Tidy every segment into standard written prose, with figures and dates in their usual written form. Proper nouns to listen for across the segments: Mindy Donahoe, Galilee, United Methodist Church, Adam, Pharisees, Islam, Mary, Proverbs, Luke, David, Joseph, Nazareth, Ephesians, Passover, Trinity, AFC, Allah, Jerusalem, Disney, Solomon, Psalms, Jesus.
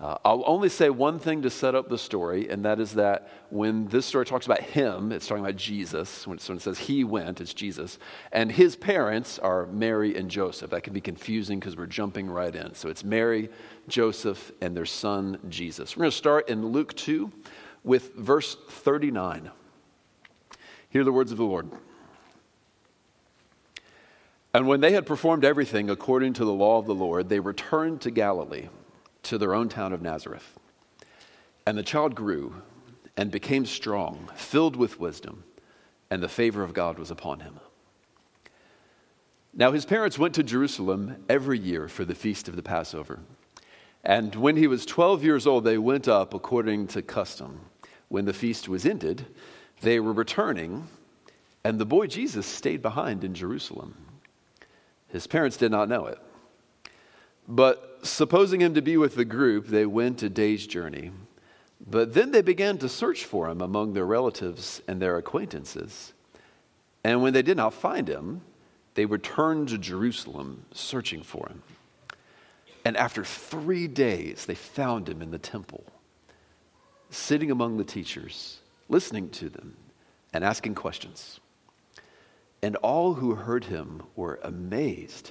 I'll only say one thing to set up the story, and that is that when this story talks about him, it's talking about Jesus. When it says he went, it's Jesus. And his parents are Mary and Joseph. That can be confusing because we're jumping right in. So it's Mary, Joseph, and their son, Jesus. We're going to start in Luke 2 with verse 39. Hear the words of the Lord. And when they had performed everything according to the law of the Lord, they returned to Galilee, to their own town of Nazareth. And the child grew and became strong, filled with wisdom, and the favor of God was upon him. Now his parents went to Jerusalem every year for the feast of the Passover. And when he was 12 years old, they went up according to custom. When the feast was ended, they were returning, and the boy Jesus stayed behind in Jerusalem. His parents did not know it. But supposing him to be with the group, they went a day's journey. But then they began to search for him among their relatives and their acquaintances. And when they did not find him, they returned to Jerusalem searching for him. And after 3 days, they found him in the temple, sitting among the teachers, listening to them and asking questions. And all who heard him were amazed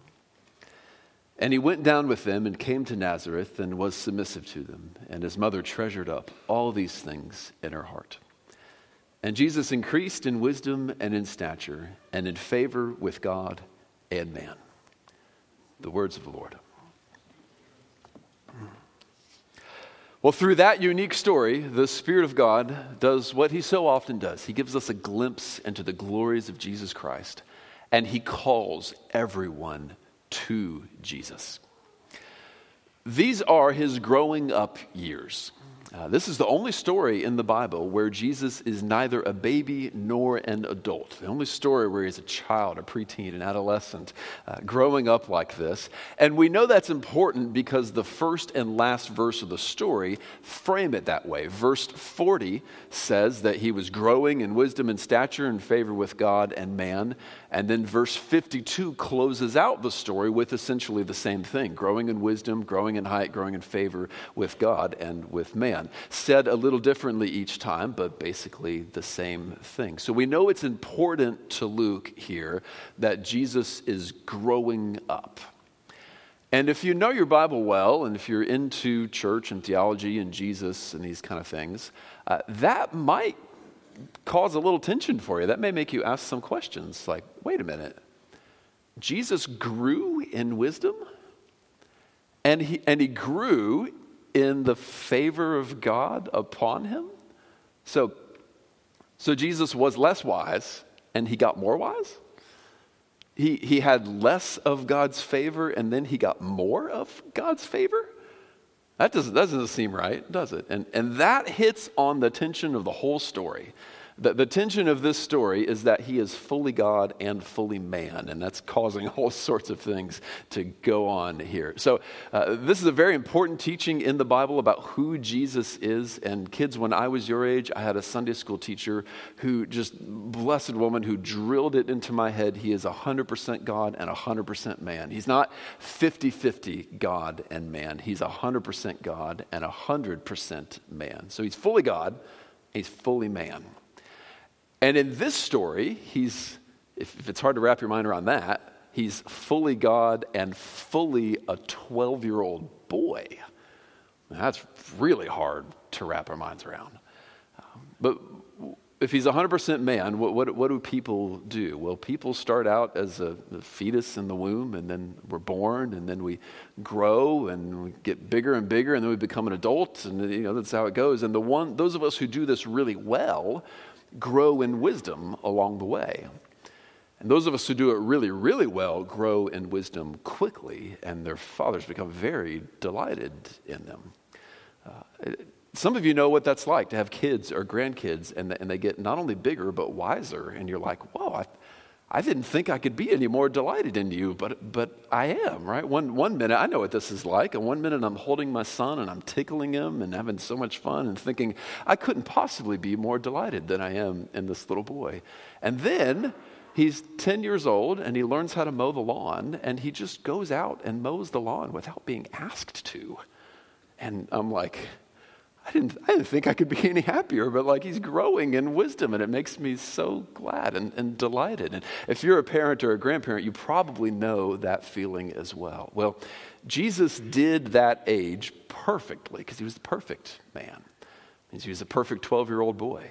And he went down with them and came to Nazareth and was submissive to them. And his mother treasured up all these things in her heart. And Jesus increased in wisdom and in stature and in favor with God and man. The words of the Lord. Well, through that unique story, the Spirit of God does what he so often does. He gives us a glimpse into the glories of Jesus Christ, and he calls everyone to Jesus. These are his growing up years. This is the only story in the Bible where Jesus is neither a baby nor an adult. The only story where he's a child, a preteen, an adolescent, growing up like this. And we know that's important because the first and last verse of the story frame it that way. Verse 40 says that he was growing in wisdom and stature and favor with God and man. And then verse 52 closes out the story with essentially the same thing. Growing in wisdom, growing in height, growing in favor with God and with man. Said a little differently each time, but basically the same thing. So we know it's important to Luke here that Jesus is growing up. And if you know your Bible well, and if you're into church and theology and Jesus and these kind of things, that might cause a little tension for you. That may make you ask some questions like, wait a minute, Jesus grew in wisdom? And he grew in the favor of God upon him? So Jesus was less wise and he got more wise? He had less of God's favor and then he got more of God's favor? That doesn't seem right, does it? And that hits on the tension of the whole story. The tension of this story is that he is fully God and fully man, and that's causing all sorts of things to go on here. So this is a very important teaching in the Bible about who Jesus is. And kids, when I was your age, I had a Sunday school teacher who just, blessed woman, who drilled it into my head. He is 100% God and 100% man. He's not 50-50 God and man. He's 100% God and 100% man. So he's fully God, he's fully man. And in this story, he's, if it's hard to wrap your mind around that, he's fully God and fully a 12-year-old boy. That's really hard to wrap our minds around. But if he's 100% man, what do people do? Well, people start out as a fetus in the womb, and then we're born, and then we grow, and we get bigger and bigger, and then we become an adult, and that's how it goes. And those of us who do this really well grow in wisdom along the way. And those of us who do it really, really well grow in wisdom quickly, and their fathers become very delighted in them. Some of you know what that's like, to have kids or grandkids, and they get not only bigger, but wiser. And you're like, whoa, I didn't think I could be any more delighted in you, but I am, right? One minute, I know what this is like. And one minute, I'm holding my son, and I'm tickling him, and having so much fun, and thinking, I couldn't possibly be more delighted than I am in this little boy. And then he's 10 years old, and he learns how to mow the lawn, and he just goes out and mows the lawn without being asked to. And I'm like, I didn't think I could be any happier, but like, he's growing in wisdom, and it makes me so glad and delighted. And if you're a parent or a grandparent, you probably know that feeling as well. Well, Jesus did that age perfectly, because he was the perfect man. It means he was a perfect 12-year-old boy.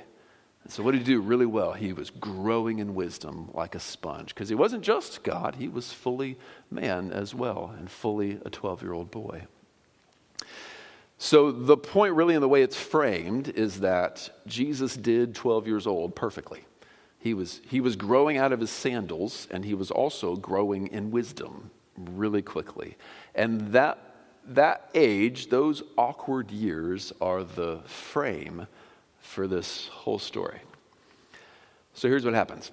And so what did he do really well? He was growing in wisdom like a sponge, because he wasn't just God, he was fully man as well, and fully a 12-year-old boy. So the point really in the way it's framed is that Jesus did 12 years old perfectly. He was growing out of his sandals, and he was also growing in wisdom really quickly. And that age, those awkward years, are the frame for this whole story. So here's what happens.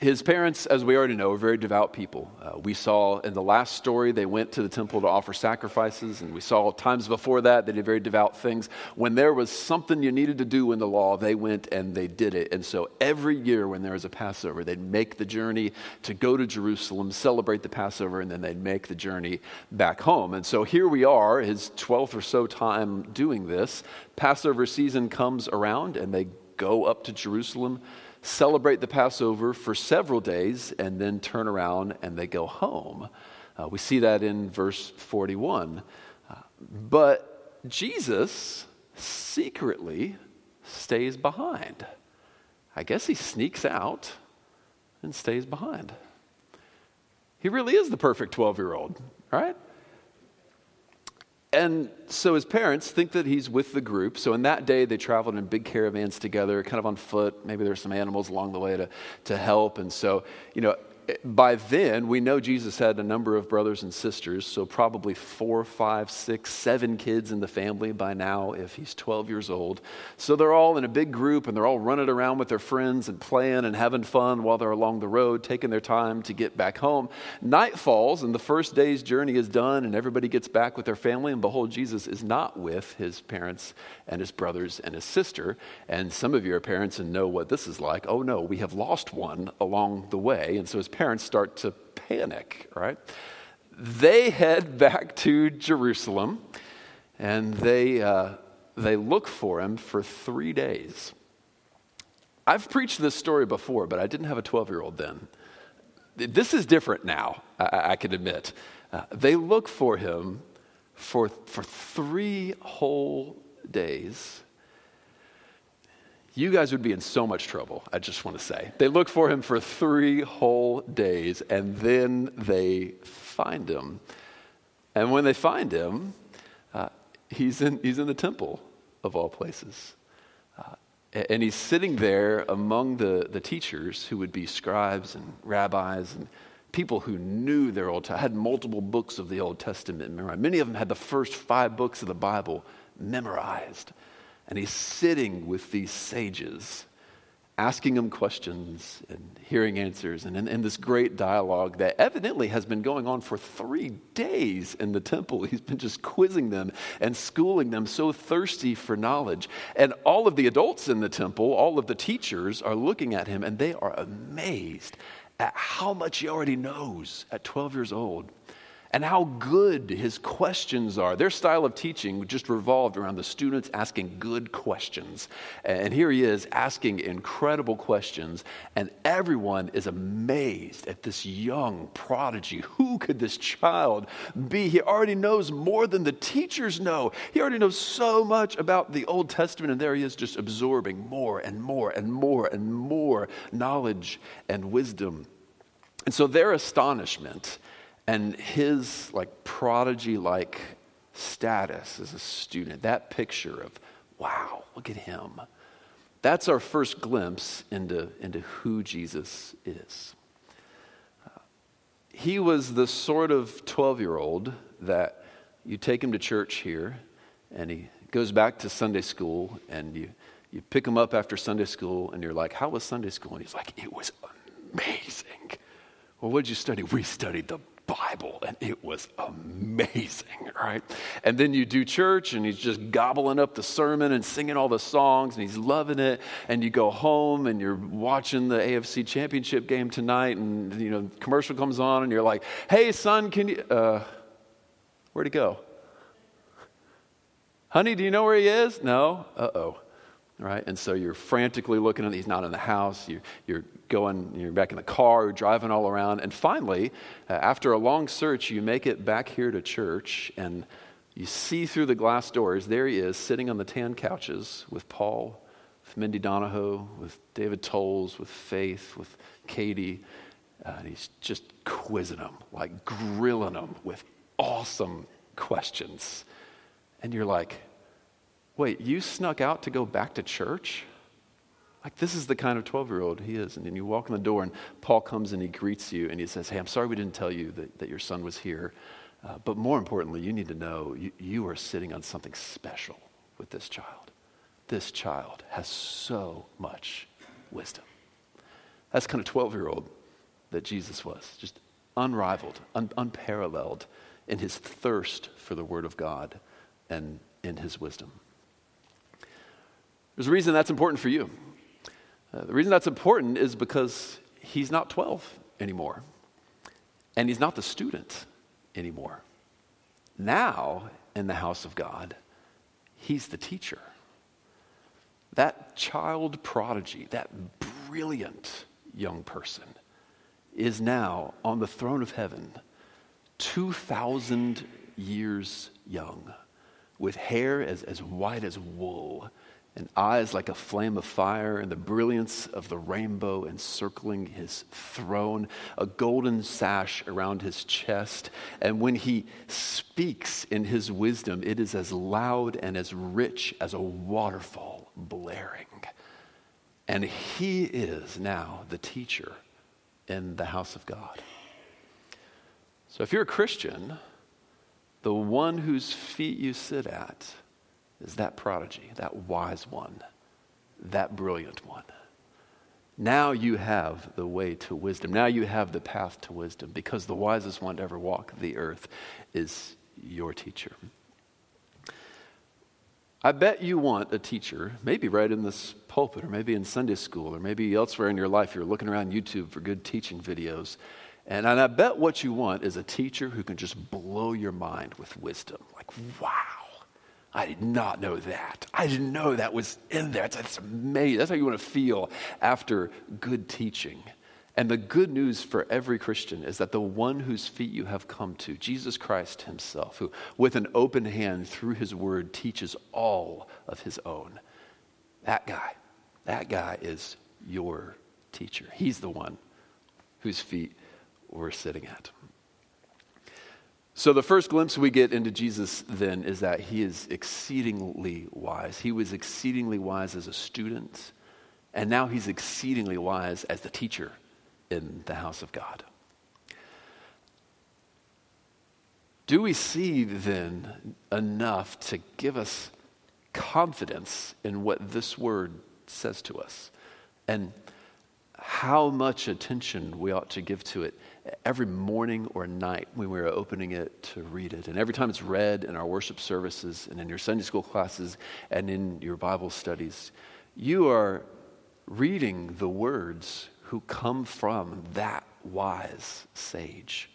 His parents, as we already know, are very devout people. We saw in the last story, they went to the temple to offer sacrifices, and we saw times before that they did very devout things. When there was something you needed to do in the law, they went and they did it. And so every year when there was a Passover, they'd make the journey to go to Jerusalem, celebrate the Passover, and then they'd make the journey back home. And so here we are, his 12th or so time doing this. Passover season comes around, and they go up to Jerusalem, celebrate the Passover for several days, and then turn around and they go home. We see that in verse 41. But Jesus secretly stays behind. I guess he sneaks out and stays behind. He really is the perfect 12-year-old, right? And so his parents think that he's with the group. So in that day, they traveled in big caravans together, kind of on foot. Maybe there's some animals along the way to help. And so, you know, by then, we know Jesus had a number of brothers and sisters, so probably 4, 5, 6, 7 kids in the family by now if he's 12 years old. So they're all in a big group, and they're all running around with their friends and playing and having fun while they're along the road, taking their time to get back home. Night falls, and the first day's journey is done, and everybody gets back with their family, and behold, Jesus is not with his parents and his brothers and his sister. And some of you are parents and know what this is like. Oh no, we have lost one along the way. And so his parents start to panic, right? They head back to Jerusalem, and they look for him for 3 days. I've preached this story before, but I didn't have a 12-year-old then. This is different now, I can admit. They look for him for 3 whole days. You guys would be in so much trouble, I just want to say. They look for him for 3 whole days, and then they find him. And when they find him, he's in the temple, of all places. And he's sitting there among the teachers, who would be scribes and rabbis and people who knew their Old Testament, had multiple books of the Old Testament memorized. Many of them had the first 5 books of the Bible memorized. And he's sitting with these sages, asking them questions and hearing answers, and in this great dialogue that evidently has been going on for 3 days in the temple. He's been just quizzing them and schooling them, so thirsty for knowledge. And all of the adults in the temple, all of the teachers, are looking at him, and they are amazed at how much he already knows at 12 years old. And how good his questions are. Their style of teaching just revolved around the students asking good questions. And here he is asking incredible questions. And everyone is amazed at this young prodigy. Who could this child be? He already knows more than the teachers know. He already knows so much about the Old Testament. And there he is, just absorbing more and more and more and more knowledge and wisdom. And so their astonishment and his like prodigy-like status as a student, that picture of, wow, look at him. That's our first glimpse into who Jesus is. He was the sort of 12-year-old that you take him to church here, and he goes back to Sunday school, and you pick him up after Sunday school, and you're like, how was Sunday school? And he's like, it was amazing. Well, what did you study? We studied the Bible, and it was amazing, right? And then you do church, and he's just gobbling up the sermon and singing all the songs, and he's loving it. And you go home, and you're watching the AFC championship game tonight, and commercial comes on, and you're like, hey, son, can you where'd he go? Honey, do you know where he is? No? Uh-oh. Right? And so you're frantically looking at, he's not in the house. You're back in the car, you're driving all around. And finally, after a long search, you make it back here to church, and you see through the glass doors, there he is sitting on the tan couches with Paul, with Mindy Donahoe, with David Tolles, with Faith, with Katie. And he's just quizzing them, like grilling them with awesome questions. And you're like, wait, you snuck out to go back to church? Like, this is the kind of 12-year-old he is. And then you walk in the door, and Paul comes and he greets you, and he says, hey, I'm sorry we didn't tell you that your son was here. But more importantly, you need to know you are sitting on something special with this child. This child has so much wisdom. That's the kind of 12-year-old that Jesus was, just unrivaled, unparalleled in his thirst for the Word of God and in his wisdom. There's a reason that's important for you. The reason that's important is because he's not 12 anymore. And he's not the student anymore. Now, in the house of God, he's the teacher. That child prodigy, that brilliant young person, is now on the throne of heaven, 2,000 years young, with hair as white as wool, and eyes like a flame of fire, and the brilliance of the rainbow encircling his throne, a golden sash around his chest. And when he speaks in his wisdom, it is as loud and as rich as a waterfall blaring. And he is now the teacher in the house of God. So if you're a Christian, the one whose feet you sit at is that prodigy, that wise one, that brilliant one. Now you have the way to wisdom. Now you have the path to wisdom, because the wisest one to ever walk the earth is your teacher. I bet you want a teacher, maybe right in this pulpit, or maybe in Sunday school, or maybe elsewhere in your life. You're looking around YouTube for good teaching videos. And I bet what you want is a teacher who can just blow your mind with wisdom. Like, wow. I did not know that. I didn't know that was in there. That's amazing. That's how you want to feel after good teaching. And the good news for every Christian is that the one whose feet you have come to, Jesus Christ himself, who with an open hand through his word teaches all of his own, that guy is your teacher. He's the one whose feet we're sitting at. So the first glimpse we get into Jesus then is that he is exceedingly wise. He was exceedingly wise as a student, and now he's exceedingly wise as the teacher in the house of God. Do we see then enough to give us confidence in what this word says to us? And how much attention we ought to give to it every morning or night when we're opening it to read it. And every time it's read in our worship services and in your Sunday school classes and in your Bible studies, you are reading the words who come from that wise sage,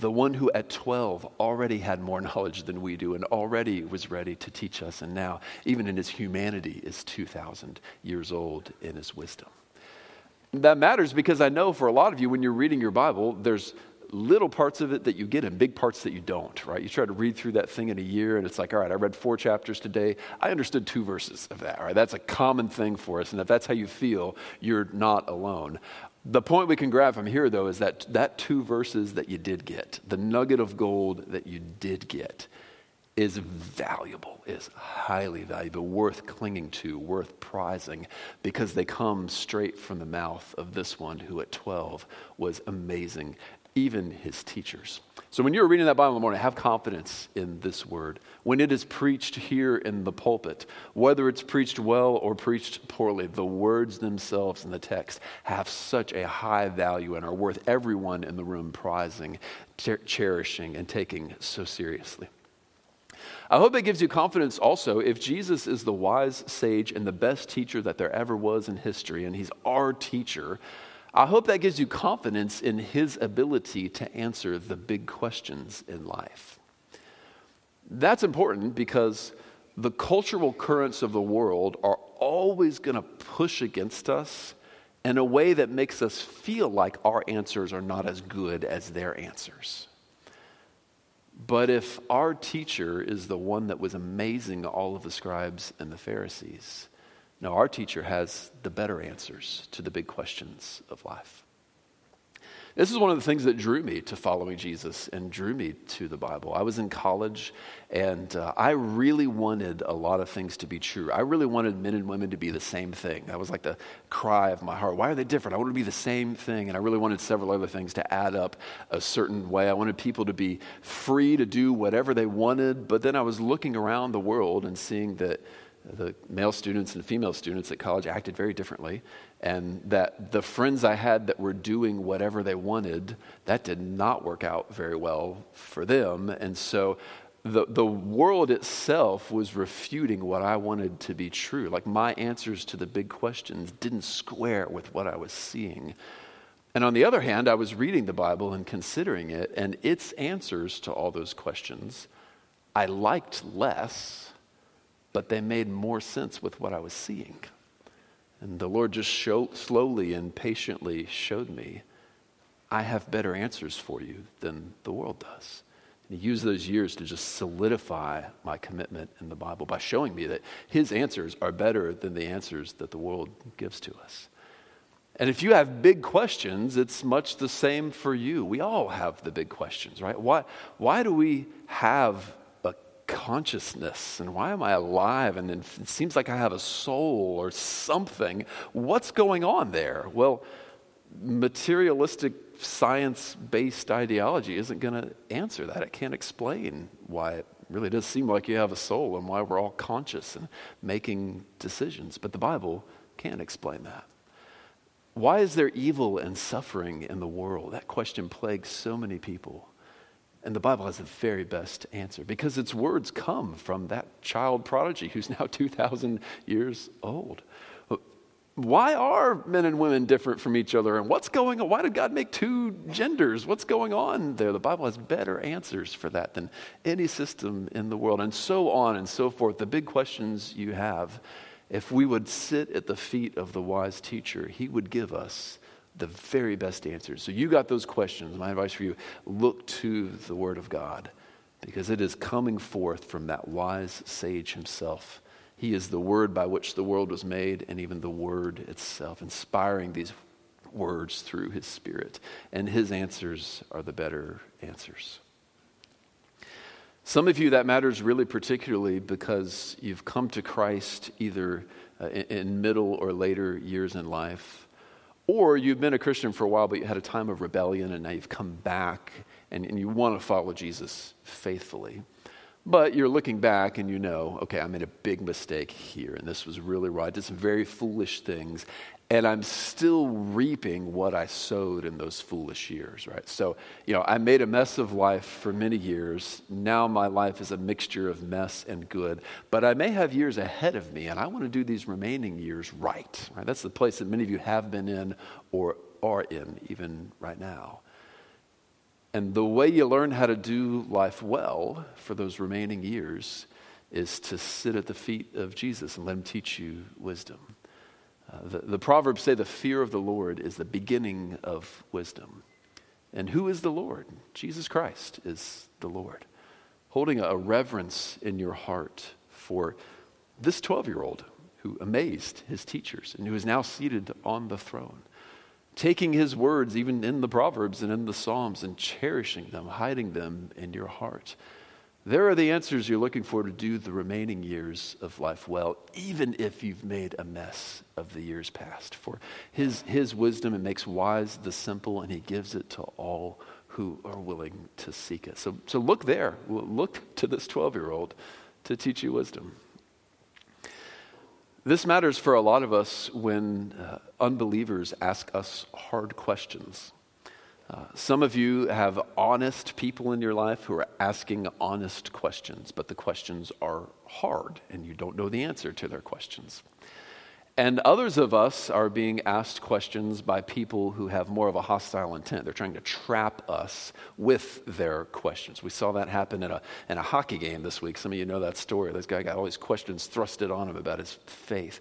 the one who at 12 already had more knowledge than we do and already was ready to teach us, and now, even in his humanity, is 2,000 years old in his wisdom. That matters, because I know for a lot of you, when you're reading your Bible, there's little parts of it that you get and big parts that you don't, right? You try to read through that thing in a year, and it's like, all right, I read 4 chapters today. I understood 2 verses of that, all right? That's a common thing for us, and if that's how you feel, you're not alone. The point we can grab from here, though, is that 2 verses that you did get, the nugget of gold that you did get, is valuable, is highly valuable, worth clinging to, worth prizing, because they come straight from the mouth of this one who at 12 was amazing even his teachers. So when you're reading that Bible in the morning, have confidence in this word. When it is preached here in the pulpit, whether it's preached well or preached poorly, the words themselves in the text have such a high value and are worth everyone in the room prizing, cherishing, and taking so seriously. I hope it gives you confidence also if Jesus is the wise sage and the best teacher that there ever was in history, and he's our teacher. I hope that gives you confidence in his ability to answer the big questions in life. That's important because the cultural currents of the world are always going to push against us in a way that makes us feel like our answers are not as good as their answers. But if our teacher is the one that was amazing all of the scribes and the Pharisees, now, our teacher has the better answers to the big questions of life. This is one of the things that drew me to following Jesus and drew me to the Bible. I was in college, and I really wanted a lot of things to be true. I really wanted men and women to be the same thing. That was like the cry of my heart. Why are they different? I want to be the same thing, and I really wanted several other things to add up a certain way. I wanted people to be free to do whatever they wanted, but then I was looking around the world and seeing that the male students and female students at college acted very differently, and that the friends I had that were doing whatever they wanted, that did not work out very well for them. And so the world itself was refuting what I wanted to be true. Like, my answers to the big questions didn't square with what I was seeing. And on the other hand, I was reading the Bible and considering it, and its answers to all those questions I liked less, but they made more sense with what I was seeing. And the Lord just slowly and patiently showed me, I have better answers for you than the world does. And he used those years to just solidify my commitment in the Bible by showing me that his answers are better than the answers that the world gives to us. And if you have big questions, it's much the same for you. We all have the big questions, right? Why do we have consciousness, and why am I alive, and it seems like I have a soul or something? What's going on there? Well, materialistic science-based ideology isn't going to answer that. It can't explain why it really does seem like you have a soul and why we're all conscious and making decisions, but the Bible can explain that. Why is there evil and suffering in the world? That question plagues so many people. And the Bible has the very best answer, because its words come from that child prodigy who's now 2,000 years old. Why are men and women different from each other? And what's going on? Why did God make two genders? What's going on there? The Bible has better answers for that than any system in the world, and so on and so forth. The big questions you have, if we would sit at the feet of the wise teacher, he would give us the very best answers. So you got those questions. My advice for you, look to the Word of God, because it is coming forth from that wise sage himself. He is the Word by which the world was made, and even the Word itself, inspiring these words through his Spirit. And his answers are the better answers. Some of you, that matters really particularly because you've come to Christ either in middle or later years in life, or you've been a Christian for a while, but you had a time of rebellion, and now you've come back, and you want to follow Jesus faithfully. But you're looking back, and you know, okay, I made a big mistake here, and this was really wrong. I did some very foolish things, and I'm still reaping what I sowed in those foolish years, right? So, I made a mess of life for many years. Now my life is a mixture of mess and good. But I may have years ahead of me, and I want to do these remaining years right? That's the place that many of you have been in or are in even right now. And the way you learn how to do life well for those remaining years is to sit at the feet of Jesus and let him teach you wisdom. The Proverbs say the fear of the Lord is the beginning of wisdom. And who is the Lord? Jesus Christ is the Lord. Holding a reverence in your heart for this 12-year-old who amazed his teachers and who is now seated on the throne. Taking his words even in the Proverbs and in the Psalms and cherishing them, hiding them in your heart. There are the answers you're looking for to do the remaining years of life well, even if you've made a mess of the years past. For his wisdom, it makes wise the simple, and he gives it to all who are willing to seek it. So look there. Look to this 12-year-old to teach you wisdom. This matters for a lot of us when unbelievers ask us hard questions. Some of you have honest people in your life who are asking honest questions, but the questions are hard and you don't know the answer to their questions. And others of us are being asked questions by people who have more of a hostile intent. They're trying to trap us with their questions. We saw that happen in a hockey game this week. Some of you know that story. This guy got all these questions thrusted on him about his faith.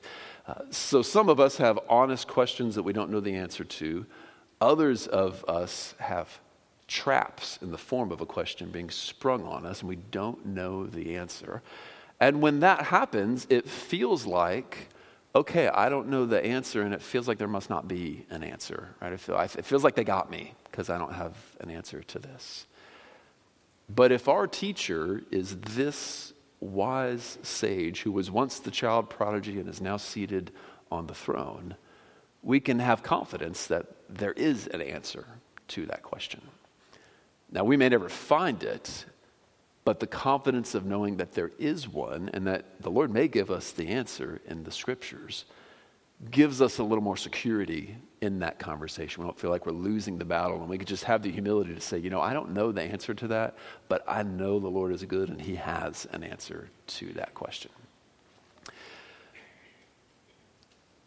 So some of us have honest questions that we don't know the answer to. Others of us have traps in the form of a question being sprung on us, and we don't know the answer. And when that happens, it feels like, okay, I don't know the answer, and it feels like there must not be an answer, right? It feels like they got me because I don't have an answer to this. But if our teacher is this wise sage who was once the child prodigy and is now seated on the throne, we can have confidence that there is an answer to that question. Now, we may never find it, but the confidence of knowing that there is one and that the Lord may give us the answer in the scriptures gives us a little more security in that conversation. We don't feel like we're losing the battle, and we can just have the humility to say, you know, I don't know the answer to that, but I know the Lord is good and he has an answer to that question.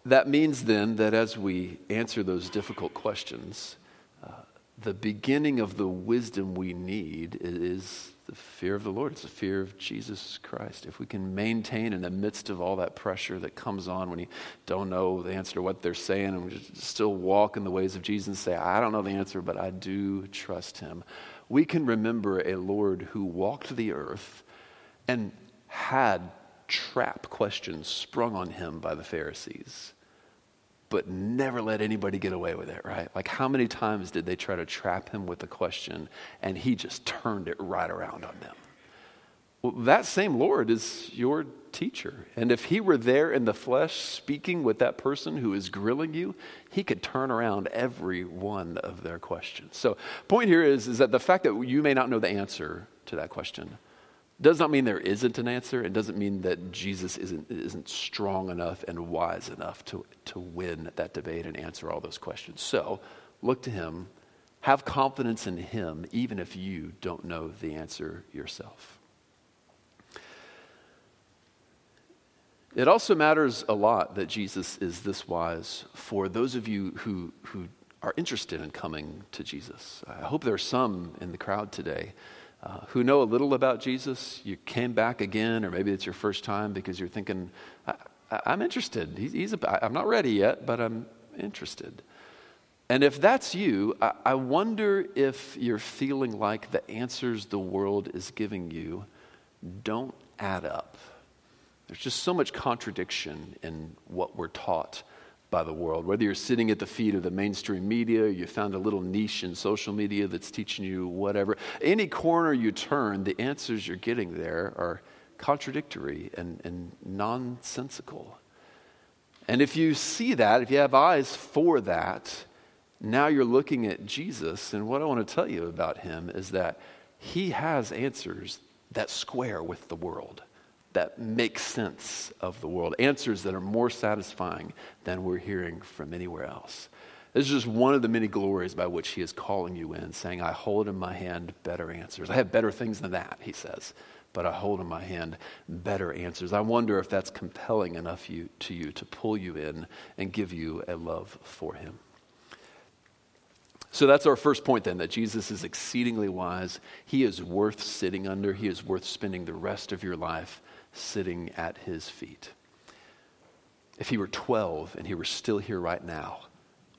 That means then that as we answer those difficult questions, the beginning of the wisdom we need is the fear of the Lord. It's the fear of Jesus Christ. If we can maintain in the midst of all that pressure that comes on when you don't know the answer to what they're saying, and we just still walk in the ways of Jesus and say, I don't know the answer, but I do trust him. We can remember a Lord who walked the earth and had trap questions sprung on him by the Pharisees, but never let anybody get away with it, right? Like, how many times did they try to trap him with a question and he just turned it right around on them? Well, that same Lord is your teacher. And if he were there in the flesh speaking with that person who is grilling you, he could turn around every one of their questions. So point here is that the fact that you may not know the answer to that question does not mean there isn't an answer. It doesn't mean that Jesus isn't strong enough and wise enough to win that debate and answer all those questions. So look to him, have confidence in him, even if you don't know the answer yourself. It also matters a lot that Jesus is this wise for those of you who are interested in coming to Jesus. I hope there are some in the crowd today who know a little about Jesus. You came back again, or maybe it's your first time because you're thinking, I'm interested. I'm not ready yet, but I'm interested. And if that's you, I wonder if you're feeling like the answers the world is giving you don't add up. There's just so much contradiction in what we're taught by the world. Whether you're sitting at the feet of the mainstream media, you found a little niche in social media that's teaching you whatever, any corner you turn, the answers you're getting there are contradictory and nonsensical. And if you see that, if you have eyes for that, now you're looking at Jesus, and what I want to tell you about him is that he has answers that square with the world, that makes sense of the world, answers that are more satisfying than we're hearing from anywhere else. This is just one of the many glories by which he is calling you in, saying, I hold in my hand better answers. I have better things than that, he says, but I hold in my hand better answers. I wonder if that's compelling enough to you to pull you in and give you a love for him. So that's our first point then, that Jesus is exceedingly wise. He is worth sitting under. He is worth spending the rest of your life sitting at his feet. If he were 12 and he were still here right now,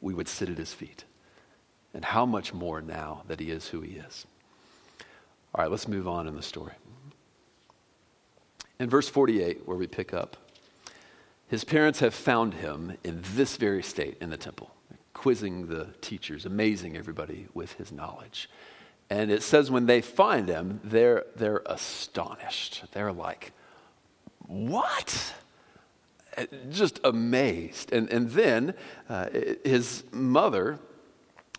we would sit at his feet. And how much more now that he is who he is. All right, let's move on in the story. In verse 48, where we pick up, his parents have found him in this very state in the temple, quizzing the teachers, amazing everybody with his knowledge. And it says when they find him, they're astonished. They're like, what? Just amazed. And then his mother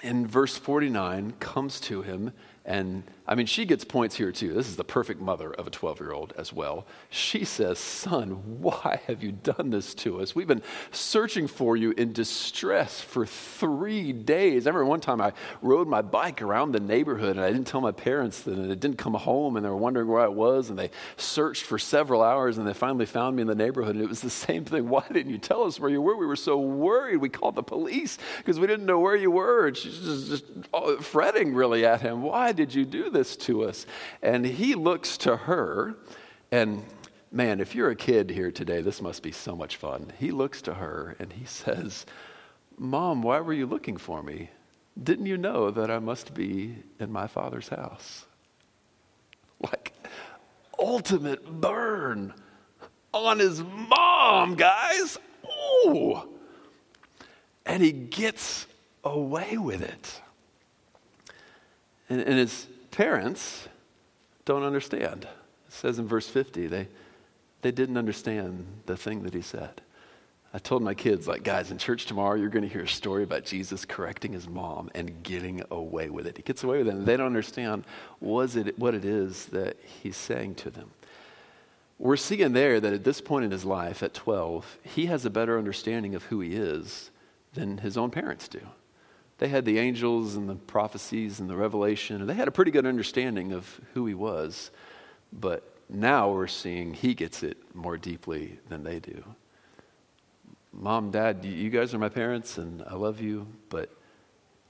in verse 49, comes to him, and I mean, she gets points here too. This is the perfect mother of a 12-year-old as well. She says, "Son, why have you done this to us? We've been searching for you in distress for 3 days. I remember one time I rode my bike around the neighborhood, and I didn't tell my parents, and it didn't come home, and they were wondering where I was, and they searched for several hours, and they finally found me in the neighborhood, and it was the same thing. Why didn't you tell us where you were? We were so worried. We called the police because we didn't know where you were." And she's just fretting really at him. "Why did you do this to us?" And he looks to her, and man, if you're a kid here today, this must be so much fun. He looks to her and he says, "Mom, why were you looking for me? Didn't you know that I must be in my Father's house?" Like, ultimate burn on his mom, guys. Ooh. And he gets away with it. And his parents don't understand. It says in verse 50, they didn't understand the thing that he said. I told my kids, like, guys, in church tomorrow, you're going to hear a story about Jesus correcting his mom and getting away with it. He gets away with it, and they don't understand what it is that he's saying to them. We're seeing there that at this point in his life, at 12, he has a better understanding of who he is than his own parents do. They had the angels and the prophecies and the revelation, and they had a pretty good understanding of who he was, but now we're seeing he gets it more deeply than they do. Mom, Dad, you guys are my parents, and I love you, but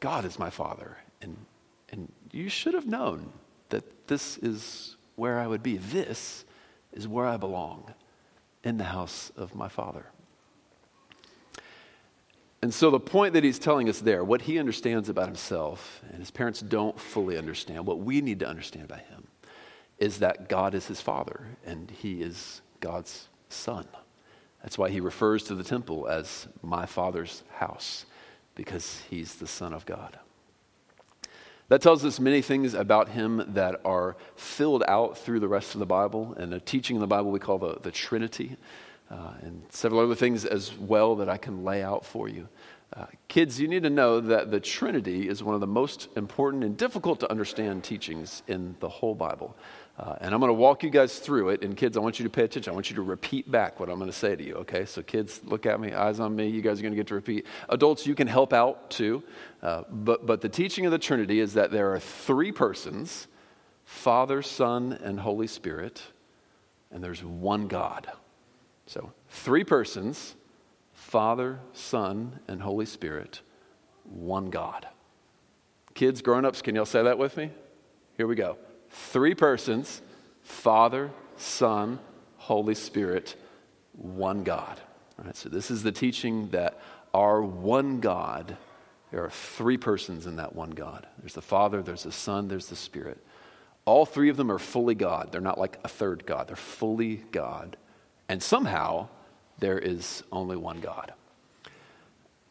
God is my Father, and you should have known that this is where I would be. This is where I belong, in the house of my Father. And so the point that he's telling us there, what he understands about himself, and his parents don't fully understand, what we need to understand about him, is that God is his Father, and he is God's Son. That's why he refers to the temple as my Father's house, because he's the Son of God. That tells us many things about him that are filled out through the rest of the Bible, and a teaching in the Bible we call the Trinity. And several other things as well that I can lay out for you. Kids, you need to know that the Trinity is one of the most important and difficult to understand teachings in the whole Bible. And I'm going to walk you guys through it. And kids, I want you to pay attention. I want you to repeat back what I'm going to say to you, okay? So kids, look at me, eyes on me. You guys are going to get to repeat. Adults, you can help out too. But the teaching of the Trinity is that there are three persons, Father, Son, and Holy Spirit, and there's one God. So, three persons, Father, Son, and Holy Spirit, one God. Kids, grown-ups, can y'all say that with me? Here we go. Three persons, Father, Son, Holy Spirit, one God. All right, so this is the teaching that our one God, there are three persons in that one God. There's the Father, there's the Son, there's the Spirit. All three of them are fully God. They're not like a third God. They're fully God. And somehow, there is only one God.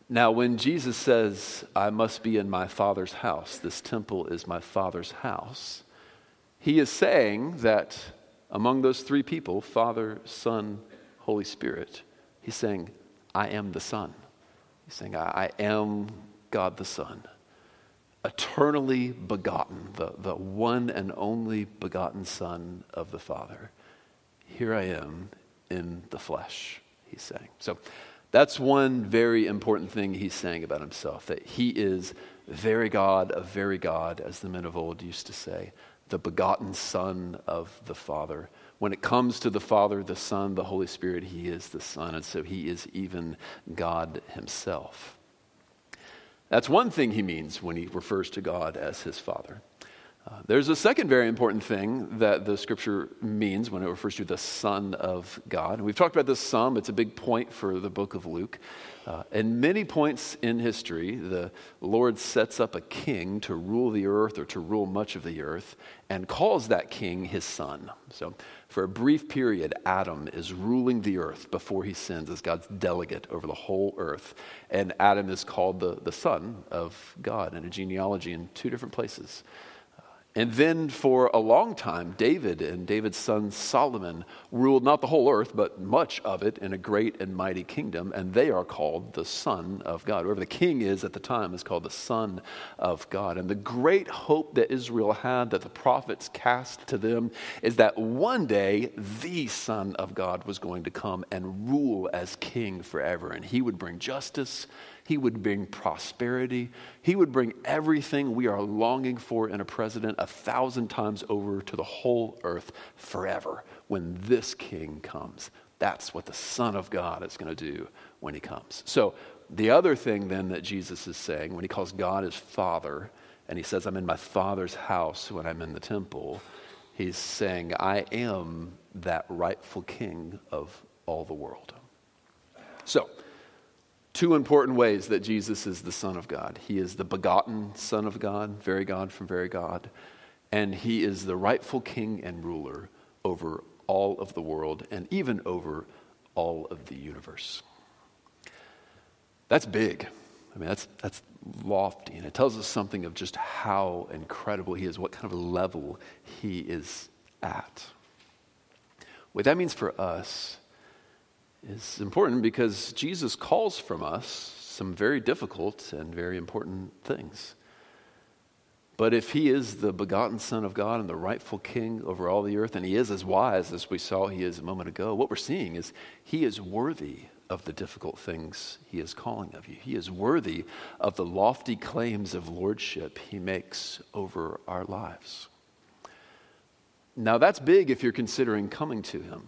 Now, when Jesus says, I must be in my Father's house, this temple is my Father's house, he is saying that among those three people, Father, Son, Holy Spirit, he's saying, I am the Son. He's saying, I am God the Son, eternally begotten, the one and only begotten Son of the Father. Here I am in the flesh, he's saying. So that's one very important thing he's saying about himself, that he is very God of very God, as the men of old used to say, the begotten Son of the Father. When it comes to the Father, the Son, the Holy Spirit, he is the Son, and so he is even God himself. That's one thing he means when he refers to God as his Father. There's a second very important thing that the Scripture means when it refers to the Son of God. And we've talked about this some. It's a big point for the book of Luke. In many points in history, the Lord sets up a king to rule the earth or to rule much of the earth and calls that king his son. So for a brief period, Adam is ruling the earth before he sins as God's delegate over the whole earth. And Adam is called the son of God in a genealogy in two different places. And then for a long time, David and David's son Solomon ruled not the whole earth, but much of it in a great and mighty kingdom, and they are called the Son of God. Whoever the king is at the time is called the Son of God. And the great hope that Israel had, that the prophets cast to them, is that one day the Son of God was going to come and rule as king forever, and he would bring justice. He would bring prosperity. He would bring everything we are longing for in a president 1,000 times over to the whole earth forever when this king comes. That's what the Son of God is going to do when he comes. So the other thing then that Jesus is saying when he calls God his Father, and he says, I'm in my Father's house when I'm in the temple, he's saying, I am that rightful king of all the world. So, two important ways that Jesus is the Son of God. He is the begotten Son of God, very God from very God. And he is the rightful king and ruler over all of the world and even over all of the universe. That's big. I mean, that's lofty. And it tells us something of just how incredible he is, what kind of level he is at. What that means for us is important because Jesus calls from us some very difficult and very important things. But if he is the begotten Son of God and the rightful king over all the earth, and he is as wise as we saw he is a moment ago, what we're seeing is he is worthy of the difficult things he is calling of you. He is worthy of the lofty claims of lordship he makes over our lives. Now that's big if you're considering coming to him,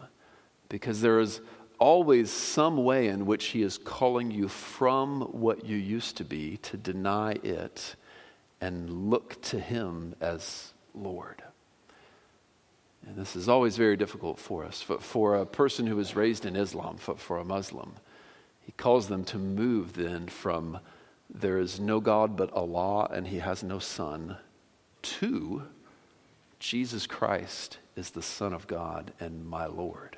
because there is always some way in which he is calling you from what you used to be to deny it and look to him as Lord. And this is always very difficult for us. For a person who was raised in Islam, for a Muslim, he calls them to move then from there is no God but Allah and he has no son to Jesus Christ is the Son of God and my Lord.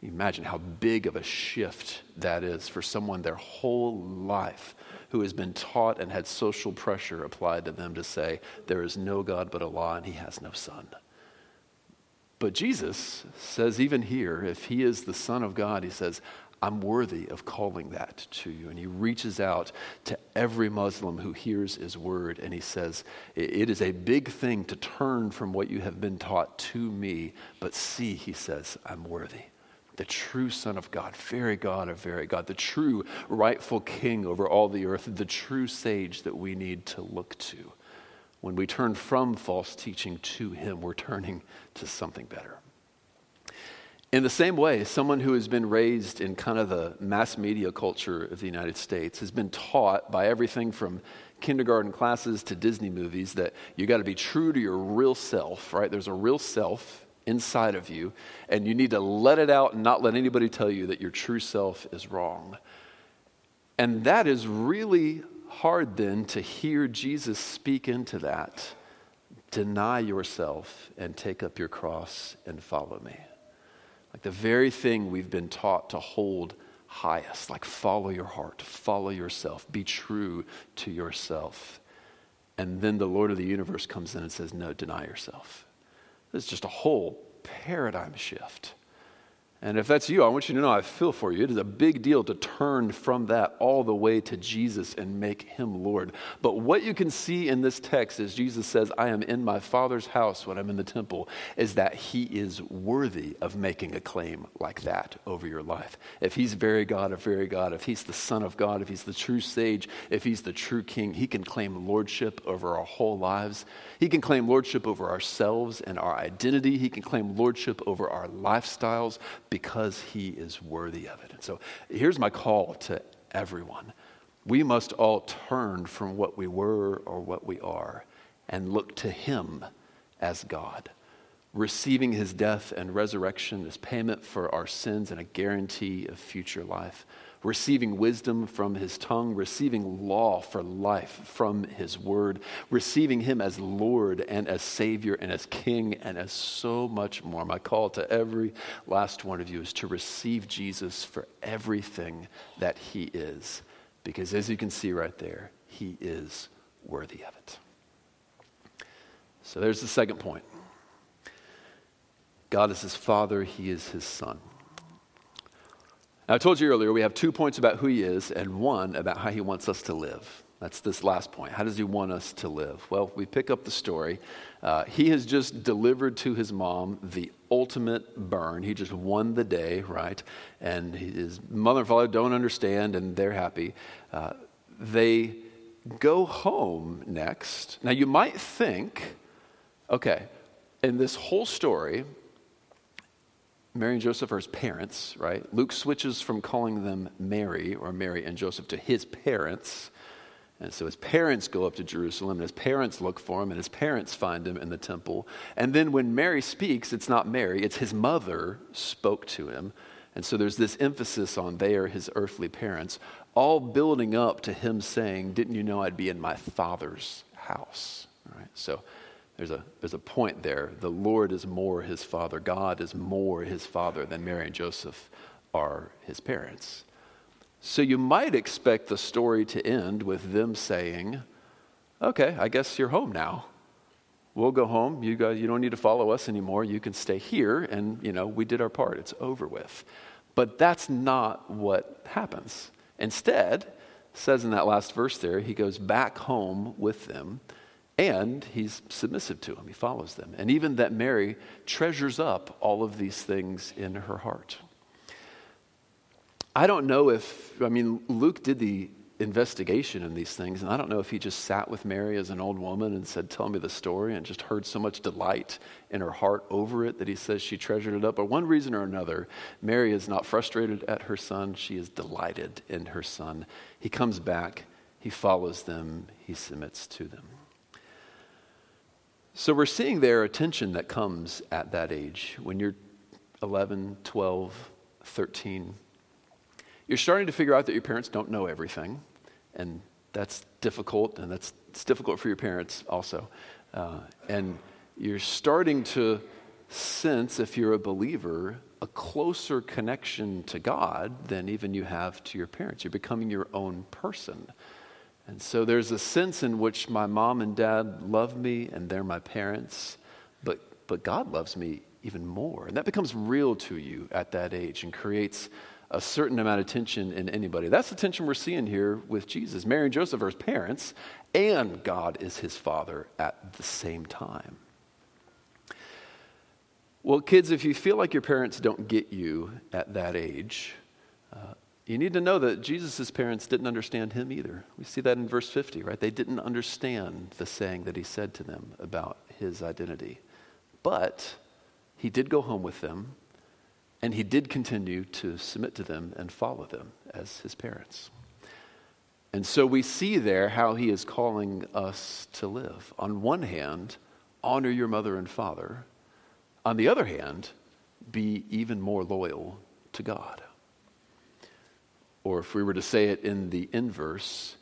Imagine how big of a shift that is for someone their whole life who has been taught and had social pressure applied to them to say, there is no God but Allah and he has no son. But Jesus says even here, if he is the Son of God, he says, I'm worthy of calling that to you. And he reaches out to every Muslim who hears his word, and he says, it is a big thing to turn from what you have been taught to me, but see, he says, I'm worthy. The true Son of God, very God of very God, the true rightful king over all the earth, the true sage that we need to look to. When we turn from false teaching to him, we're turning to something better. In the same way, someone who has been raised in kind of the mass media culture of the United States has been taught by everything from kindergarten classes to Disney movies that you got to be true to your real self, right? There's a real self inside of you, and you need to let it out and not let anybody tell you that your true self is wrong. And that is really hard then to hear Jesus speak into that. Deny yourself and take up your cross and follow me. Like the very thing we've been taught to hold highest, like follow your heart, follow yourself, be true to yourself. And then the Lord of the universe comes in and says, no, deny yourself. It's just a whole paradigm shift. And if that's you, I want you to know I feel for you. It is a big deal to turn from that all the way to Jesus and make him Lord. But what you can see in this text as Jesus says, I am in my Father's house when I'm in the temple, is that he is worthy of making a claim like that over your life. If he's very God of very God, if he's the Son of God, if he's the true sage, if he's the true king, he can claim lordship over our whole lives. He can claim lordship over ourselves and our identity. He can claim lordship over our lifestyles, because he is worthy of it. And so here's my call to everyone. We must all turn from what we were or what we are and look to him as God, receiving his death and resurrection as payment for our sins and a guarantee of future life, receiving wisdom from his tongue, receiving law for life from his word, receiving him as Lord and as Savior and as King and as so much more. My call to every last one of you is to receive Jesus for everything that he is, because as you can see right there, he is worthy of it. So there's the second point. God is his Father. He is his Son. Now, I told you earlier, we have 2 points about who he is and one about how he wants us to live. That's this last point. How does he want us to live? Well, we pick up the story. He has just delivered to his mom the ultimate burn. He just won the day, right? And his mother and father don't understand, and they're happy. They go home next. Now, you might think, okay, in this whole story, Mary and Joseph are his parents, right? Luke switches from calling them Mary or Mary and Joseph to his parents. And so his parents go up to Jerusalem, and his parents look for him, and his parents find him in the temple. And then when Mary speaks, it's not Mary, it's his mother spoke to him. And so there's this emphasis on they are his earthly parents, all building up to him saying, didn't you know I'd be in my Father's house? All right, so there's a point there. The Lord is more his Father. God is more his Father than Mary and Joseph are his parents. So you might expect the story to end with them saying, okay, I guess you're home now. We'll go home. You guys, you don't need to follow us anymore. You can stay here and, you know, we did our part. It's over with. But that's not what happens. Instead, it says in that last verse there, he goes back home with them. And he's submissive to them. He follows them. And even that Mary treasures up all of these things in her heart. I don't know if, Luke did the investigation in these things, and I don't know if he just sat with Mary as an old woman and said, tell me the story, and just heard so much delight in her heart over it that he says she treasured it up. But one reason or another, Mary is not frustrated at her son. She is delighted in her son. He comes back. He follows them. He submits to them. So we're seeing there a tension that comes at that age. When you're 11, 12, 13, you're starting to figure out that your parents don't know everything, and that's difficult, and it's difficult for your parents also. And you're starting to sense, if you're a believer, a closer connection to God than even you have to your parents. You're becoming your own person. And so there's a sense in which my mom and dad love me and they're my parents, but God loves me even more. And that becomes real to you at that age and creates a certain amount of tension in anybody. That's the tension we're seeing here with Jesus. Mary and Joseph are his parents, and God is his Father at the same time. Well, kids, if you feel like your parents don't get you at that age, you need to know that Jesus' parents didn't understand him either. We see that in verse 50, right? They didn't understand the saying that he said to them about his identity. But he did go home with them, and he did continue to submit to them and follow them as his parents. And so we see there how he is calling us to live. On one hand, honor your mother and father. On the other hand, be even more loyal to God. Or if we were to say it in the inverse,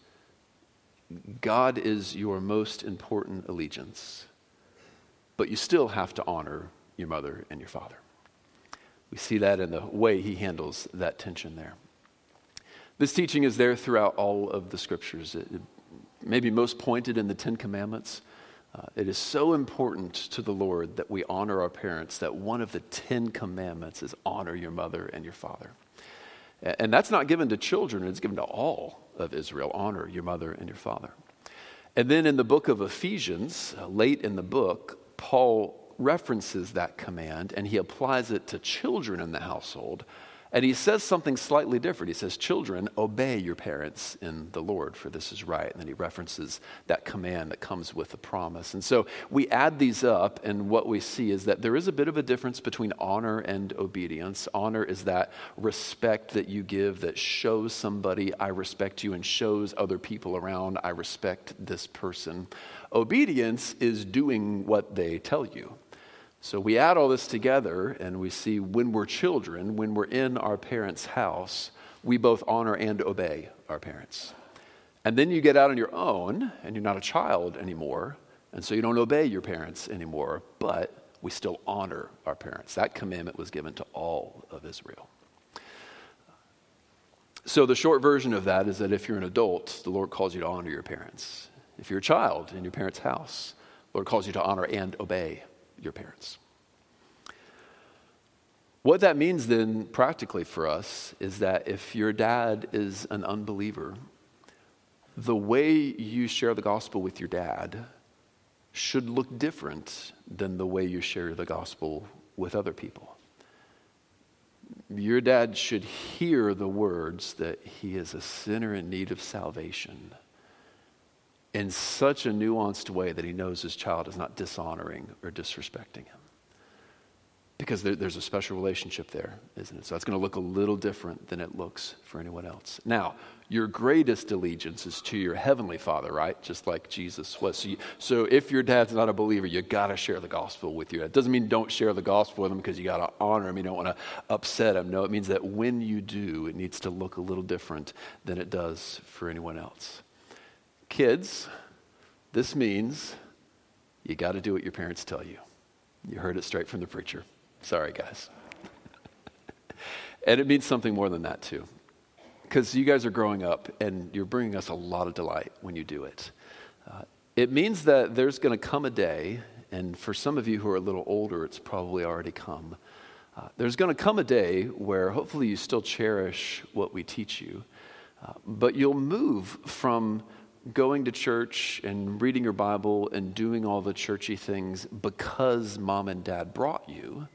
God is your most important allegiance, but you still have to honor your mother and your father. We see that in the way he handles that tension there. This teaching is there throughout all of the scriptures. It may be most pointed in the Ten Commandments. It is so important to the Lord that we honor our parents that one of the Ten Commandments is honor your mother and your father. And that's not given to children, it's given to all of Israel. Honor your mother and your father. And then in the book of Ephesians, late in the book, Paul references that command and he applies it to children in the household. And he says something slightly different. He says, children, obey your parents in the Lord, for this is right. And then he references that command that comes with a promise. And so we add these up, and what we see is that there is a bit of a difference between honor and obedience. Honor is that respect that you give that shows somebody, I respect you, and shows other people around, I respect this person. Obedience is doing what they tell you. So we add all this together, and we see when we're children, when we're in our parents' house, we both honor and obey our parents. And then you get out on your own, and you're not a child anymore, and so you don't obey your parents anymore, but we still honor our parents. That commandment was given to all of Israel. So the short version of that is that if you're an adult, the Lord calls you to honor your parents. If you're a child in your parents' house, Lord calls you to honor and obey your parents. What that means then practically for us is that if your dad is an unbeliever, the way you share the gospel with your dad should look different than the way you share the gospel with other people. Your dad should hear the words that he is a sinner in need of salvation in such a nuanced way that he knows his child is not dishonoring or disrespecting him. Because there's a special relationship there, isn't it? So it's going to look a little different than it looks for anyone else. Now, your greatest allegiance is to your heavenly Father, right? Just like Jesus was. So if your dad's not a believer, you got to share the gospel with your dad. It doesn't mean don't share the gospel with him because you got to honor him. You don't want to upset him. No, it means that when you do, it needs to look a little different than it does for anyone else. Kids, this means you got to do what your parents tell you. You heard it straight from the preacher. Sorry, guys. And it means something more than that, too. Because you guys are growing up, and you're bringing us a lot of delight when you do it. It means that there's going to come a day, and for some of you who are a little older, it's probably already come. There's going to come a day where hopefully you still cherish what we teach you, but you'll move from going to church and reading your Bible and doing all the churchy things because mom and dad brought you,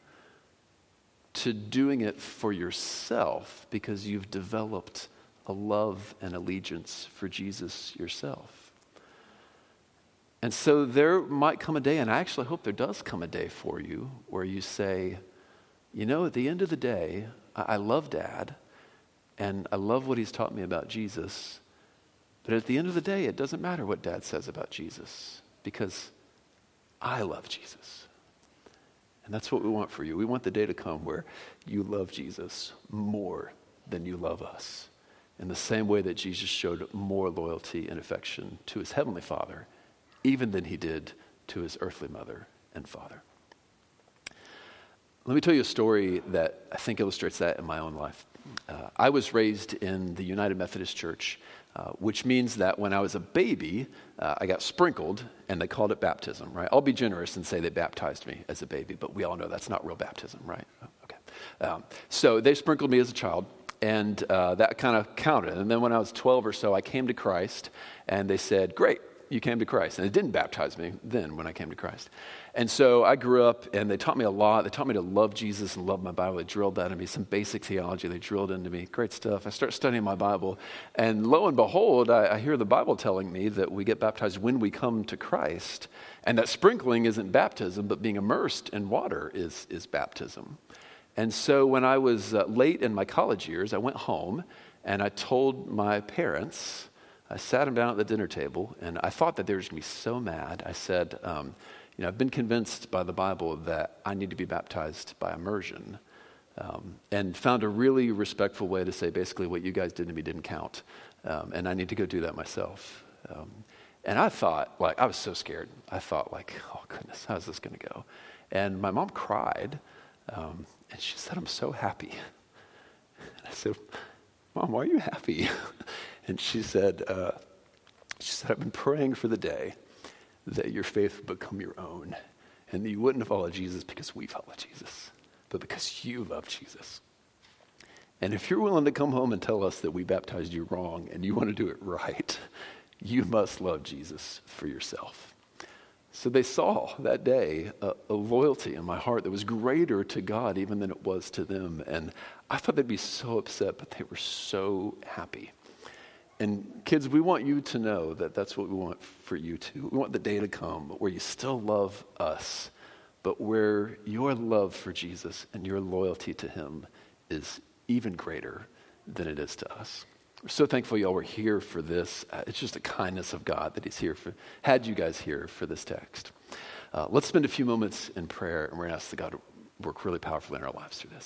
to doing it for yourself because you've developed a love and allegiance for Jesus yourself. And so there might come a day, and I actually hope there does come a day for you, where you say, you know, at the end of the day, I love Dad, and I love what he's taught me about Jesus, but at the end of the day, it doesn't matter what Dad says about Jesus because I love Jesus. And that's what we want for you. We want the day to come where you love Jesus more than you love us, in the same way that Jesus showed more loyalty and affection to his heavenly Father, even than he did to his earthly mother and father. Let me tell you a story that I think illustrates that in my own life. I was raised in the United Methodist Church, which means that when I was a baby, I got sprinkled, and they called it baptism, right? I'll be generous and say they baptized me as a baby, but we all know that's not real baptism, right? Okay. So they sprinkled me as a child, and that kind of counted. And then when I was 12 or so, I came to Christ, and they said, great, you came to Christ. And they didn't baptize me then when I came to Christ. And so I grew up, and they taught me a lot. They taught me to love Jesus and love my Bible. They drilled that into me, some basic theology they drilled into me. Great stuff. I start studying my Bible, and lo and behold, I hear the Bible telling me that we get baptized when we come to Christ, and that sprinkling isn't baptism, but being immersed in water is baptism. And so when I was late in my college years, I went home, and I told my parents, I sat them down at the dinner table, and I thought that they were just going to be so mad. I said, you know, I've been convinced by the Bible that I need to be baptized by immersion, and found a really respectful way to say basically what you guys did to me didn't count, and I need to go do that myself. And I thought, like, I was so scared. I thought, like, oh, goodness, how's this going to go? And my mom cried, and she said, I'm so happy. And I said, Mom, why are you happy? And she said, I've been praying for the day that your faith would become your own, and that you wouldn't follow Jesus because we follow Jesus, but because you love Jesus. And if you're willing to come home and tell us that we baptized you wrong and you want to do it right, you must love Jesus for yourself. So they saw that day a loyalty in my heart that was greater to God even than it was to them. And I thought they'd be so upset, but they were so happy. And kids, we want you to know that that's what we want for you too. We want the day to come where you still love us, but where your love for Jesus and your loyalty to him is even greater than it is to us. We're so thankful y'all were here for this. It's just a kindness of God that he's here for, had you guys here for this text. Let's spend a few moments in prayer, and we're going to ask the God to work really powerfully in our lives through this.